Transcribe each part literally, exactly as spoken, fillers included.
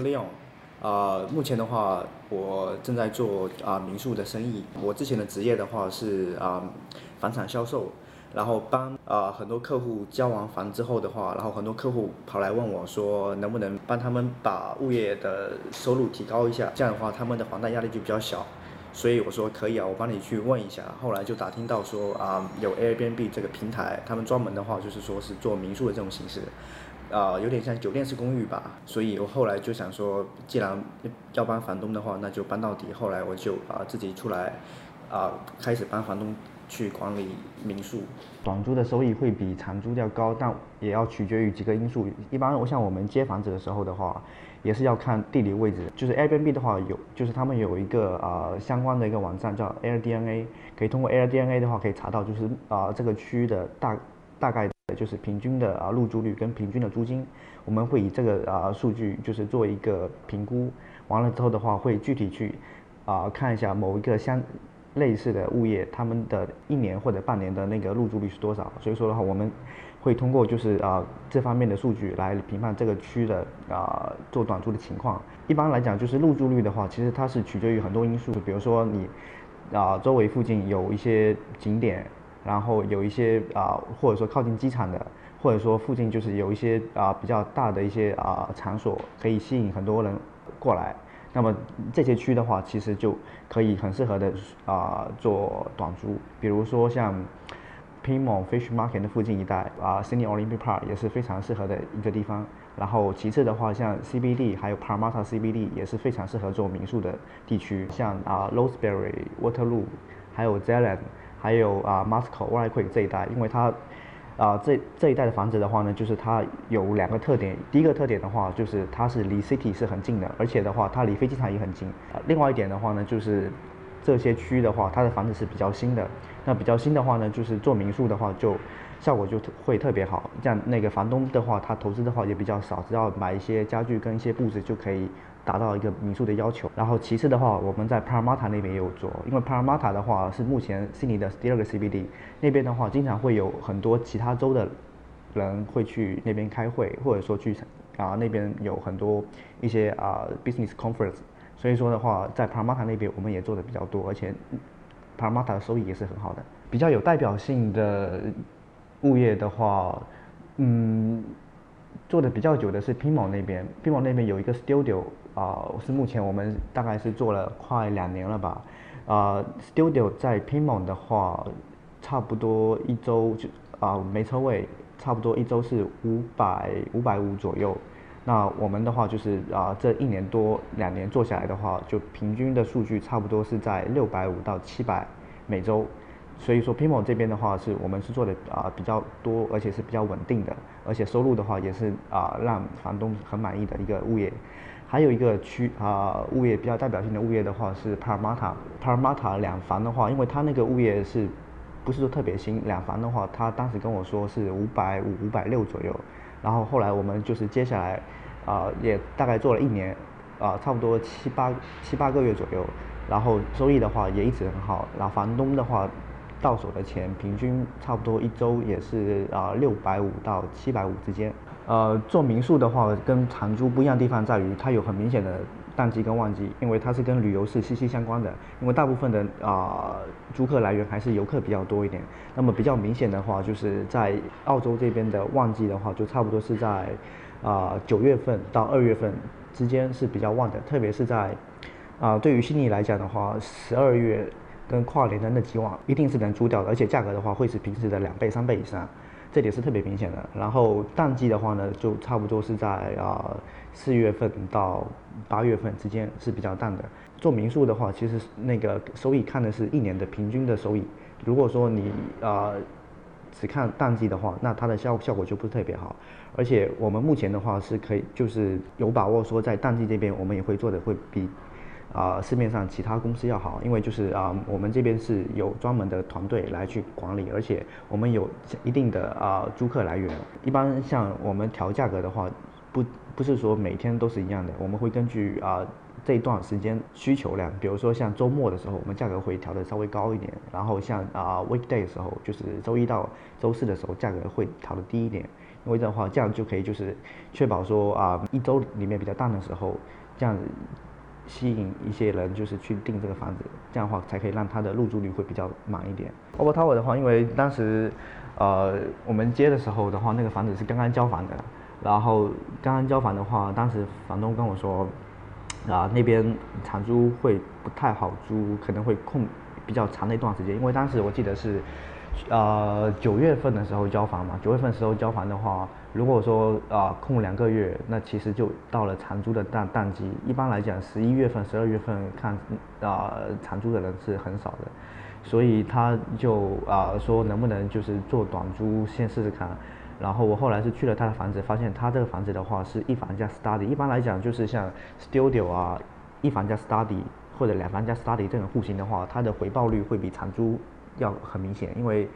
是 Leon， 啊、呃，目前的话我正在做啊、呃、民宿的生意。我之前的职业的话是啊、呃、房产销售，然后帮啊、呃、很多客户交完房之后的话，然后很多客户跑来问我说能不能帮他们把物业的收入提高一下，这样的话他们的房贷压力就比较小。所以我说可以啊，我帮你去问一下。后来就打听到说啊、呃、有 Airbnb 这个平台，他们专门的话就是说是做民宿的这种形式。啊、呃，有点像酒店式公寓吧，所以我后来就想说，既然要帮房东的话，那就帮到底。后来我就啊、呃、自己出来，啊、呃、开始帮房东去管理民宿。短租的收益会比长租要高，但也要取决于几个因素。一般我像我们接房子的时候的话，也是要看地理位置。就是 Airbnb 的话有，就是他们有一个啊、呃、相关的一个网站叫 AirDNA， 可以通过 AirDNA 的话可以查到就是啊、呃、这个区域的大大概。就是平均的啊入住率跟平均的租金，我们会以这个啊数据就是做一个评估，完了之后的话会具体去啊看一下某一个相类似的物业他们的一年或者半年的那个入住率是多少，所以说的话我们会通过就是啊这方面的数据来评判这个区的啊做短租的情况。一般来讲就是入住率的话，其实它是取决于很多因素，比如说你啊周围附近有一些景点。然后有一些啊、呃，或者说靠近机场的，或者说附近就是有一些啊、呃、比较大的一些啊、呃、场所，可以吸引很多人过来。那么这些区的话，其实就可以很适合的啊、呃、做短租，比如说像 Pyrmont Fish Market 的附近一带啊、呃、，Sydney Olympic Park 也是非常适合的一个地方。然后其次的话，像 C B D 还有 Parramatta C B D 也是非常适合做民宿的地区，像啊、呃、Roseberry、Waterloo 还有 Zetland。还有啊 ，Moscow、外汇这一带，因为它，啊、呃、这这一带的房子的话呢，就是它有两个特点。第一个特点的话，就是它是离 City 是很近的，而且的话，它离飞机场也很近。呃、另外一点的话呢，就是这些区域的话，它的房子是比较新的。那比较新的话呢，就是做民宿的话就，就效果就会特别好。这样那个房东的话，他投资的话也比较少，只要买一些家具跟一些布置就可以。达到一个民宿的要求。然后其次的话，我们在 Parramatta 那边也有做，因为 Parramatta 的话是目前悉尼的第二个 C B D， 那边的话经常会有很多其他州的人会去那边开会，或者说去啊、呃、那边有很多一些啊、呃、business conference， 所以说的话在 Parramatta 那边我们也做的比较多，而且 Parramatta 的收益也是很好的。比较有代表性的物业的话，嗯，做的比较久的是 P I M O 那边 ，P I M O 那边有一个 studio。啊、呃，是目前我们大概是做了快两年了吧，啊、呃、，studio 在 Pyrmont 的话，差不多一周就啊、呃、没车位，差不多一周是五百五百五左右。那我们的话就是啊、呃、这一年多两年做下来的话，就平均的数据差不多是在六百五到七百每周。所以说 Pyrmont 这边的话是我们是做的啊、呃、比较多，而且是比较稳定的，而且收入的话也是啊、呃、让房东很满意的一个物业。还有一个区啊、呃、物业比较代表性的物业的话是 Parramatta Parramatta 两房的话，因为它那个物业是不是说特别新，两房的话他当时跟我说是五百五五百六左右，然后后来我们就是接下来啊、呃、也大概做了一年啊、呃、差不多七八七八个月左右，然后收益的话也一直很好，然后房东的话到手的钱平均差不多一周也是啊六百五到七百五之间。呃，做民宿的话，跟长租不一样的地方在于，它有很明显的淡季跟旺季，因为它是跟旅游是息息相关的。因为大部分的啊、呃、租客来源还是游客比较多一点。那么比较明显的话，就是在澳洲这边的旺季的话，就差不多是在啊九月份到二月份之间是比较旺的，特别是在啊、呃、对于悉尼来讲的话，十二月跟跨年的那几晚一定是能租掉的，而且价格的话会是平时的两倍、三倍以上。这点是特别明显的。然后淡季的话呢，就差不多是在啊四月份到八月份之间是比较淡的。做民宿的话，其实那个收益看的是一年的平均的收益。如果说你啊、呃、只看淡季的话，那它的效效果就不是特别好。而且我们目前的话是可以，就是有把握说在淡季这边我们也会做的会比啊、呃、市面上其他公司要好，因为就是啊、呃、我们这边是有专门的团队来去管理，而且我们有一定的啊、呃、租客来源。一般像我们调价格的话，不不是说每天都是一样的，我们会根据啊、呃、这一段时间需求量，比如说像周末的时候，我们价格会调得稍微高一点，然后像啊、呃、weekday 的时候，就是周一到周四的时候，价格会调得低一点，因为这样的话，这样就可以就是确保说啊、呃、一周里面比较淡的时候，这样子吸引一些人就是去订这个房子，这样的话才可以让它的入住率会比较满一点。Opal Tower 的话，因为当时呃我们接的时候的话，那个房子是刚刚交房的，然后刚刚交房的话，当时房东跟我说，啊、呃、那边长租会不太好租，可能会空比较长的一段时间，因为当时我记得是呃九月份的时候交房嘛，九月份时候交房的话。如果说啊、呃、空两个月，那其实就到了长租的淡淡季。一般来讲，十一月份、十二月份看啊、呃、长租的人是很少的，所以他就啊、呃、说能不能就是做短租先试试看。然后我后来是去了他的房子，发现他这个房子的话是一房加 study。一般来讲就是像 studio 啊，一房加 study 或者两房加 study 这种户型的话，它的回报率会比长租要很明显，因为。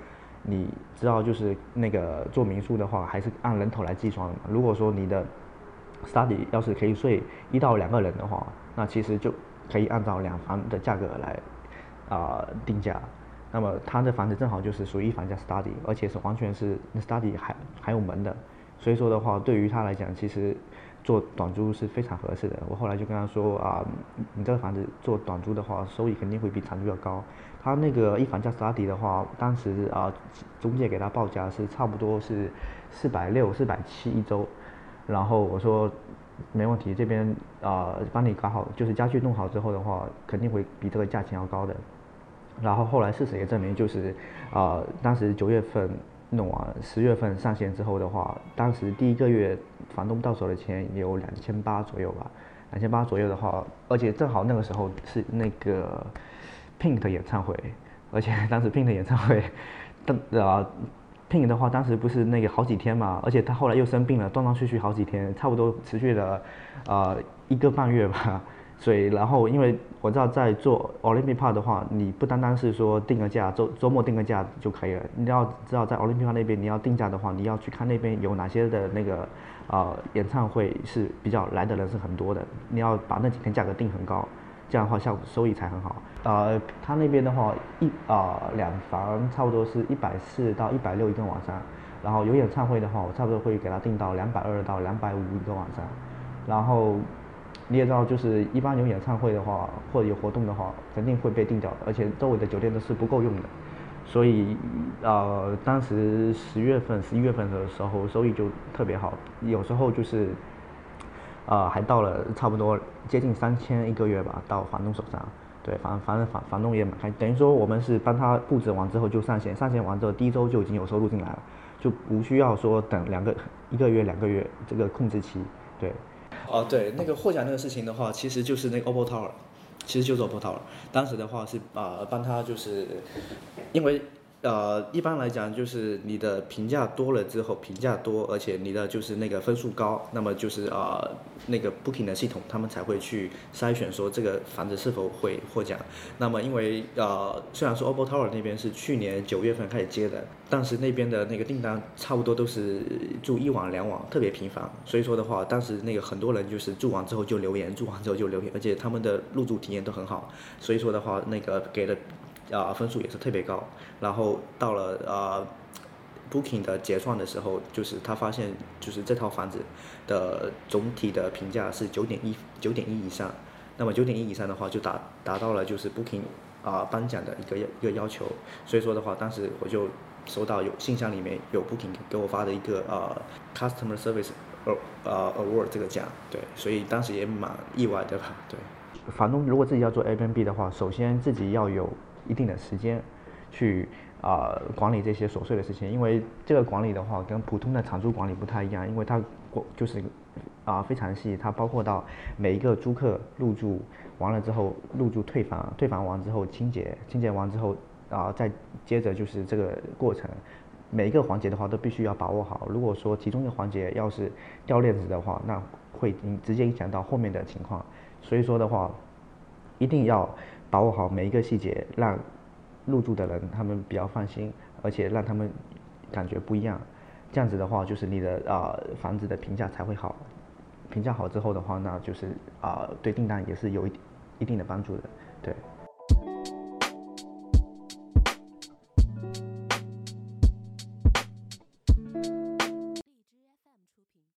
你知道，就是那个做民宿的话，还是按人头来计算的嘛。如果说你的 study 要是可以睡一到两个人的话，那其实就可以按照两房的价格来啊、呃、定价。那么他的房子正好就是属于一房加 study， 而且是完全是 study 还还有门的，所以说的话，对于他来讲，其实做短租是非常合适的。我后来就跟他说啊、呃，你这个房子做短租的话，收益肯定会比长租要高。他那个一房价 study 的话，当时啊、呃，中介给他报价是差不多是四百六、四百七一周，然后我说没问题，这边啊、呃、帮你搞好，就是家具弄好之后的话，肯定会比这个价钱要高的。然后后来事实也证明，就是啊、呃，当时九月份弄完，十月份上线之后的话，当时第一个月房东到手的钱有两千八左右吧，两千八左右的话，而且正好那个时候是那个。Pink 的演唱会，而且当时 Pink 的演唱会，但啊 ，Pink 的话当时不是那个好几天嘛，而且他后来又生病了，断断续续好几天，差不多持续了呃一个半月吧。所以然后因为我知道在做 Olympic Park 的话，你不单单是说定个价，周周末定个价就可以了。你要知道在 Olympic Park 那边你要定价的话，你要去看那边有哪些的那个呃演唱会是比较来的人是很多的，你要把那几天价格定很高。这样的话，效果收益才很好。呃，他那边的话，一啊、呃、两房差不多是一百四到一百六一个晚上，然后有演唱会的话，我差不多会给他定到两百二到两百五一个晚上。然后你也知道，就是一般有演唱会的话，或者有活动的话，肯定会被定掉的，而且周围的酒店都是不够用的。所以呃，当时十月份、十一月份的时候，收益就特别好，有时候就是。呃，还到了差不多接近三千一个月吧，到房东手上。对，反反正房房东也蛮开，等于说我们是帮他布置完之后就上线，上线完之后第一周就已经有收入进来了，就不需要说等两个一个月两个月这个控制期。对。哦，对，那个获奖那个事情的话，其实就是那个 Opal Tower， 其实就是 Opal Tower。当时的话是呃帮他就是，因为。呃，一般来讲就是你的评价多了之后，评价多，而且你的就是那个分数高，那么就是呃那个 Booking 的系统，他们才会去筛选说这个房子是否会获奖。那么因为呃虽然说 Opal Tower 那边是去年九月份开始接的，当时那边的那个订单差不多都是住一晚两晚，特别频繁，所以说的话，当时那个很多人就是住完之后就留言，住完之后就留言，而且他们的入住体验都很好，所以说的话那个给的。啊、呃，分数也是特别高，然后到了啊、呃、，Booking 的结算的时候，就是他发现就是这套房子的总体的评价是九点一九点一以上，那么九点一以上的话就达达到了就是 Booking 啊、呃、颁奖的一个一个要求，所以说的话，当时我就收到有信箱里面有 Booking 给我发的一个啊、呃、Customer Service 呃 Award 这个奖，对，所以当时也蛮意外的吧，对。房东如果自己要做 Airbnb 的话，首先自己要有。一定的时间去啊、呃、管理这些琐碎的事情，因为这个管理的话跟普通的长租管理不太一样，因为它就是啊、呃、非常细，它包括到每一个租客入住完了之后，入住退房，退房完之后清洁，清洁完之后啊、呃、再接着就是这个过程，每一个环节的话都必须要把握好。如果说其中一个环节要是掉链子的话，那会直接影响到后面的情况，所以说的话一定要。把握好每一个细节，让入住的人他们比较放心，而且让他们感觉不一样。这样子的话，就是你的啊、呃、房子的评价才会好。评价好之后的话，那就是啊、呃、对订单也是有一一定的帮助的，对。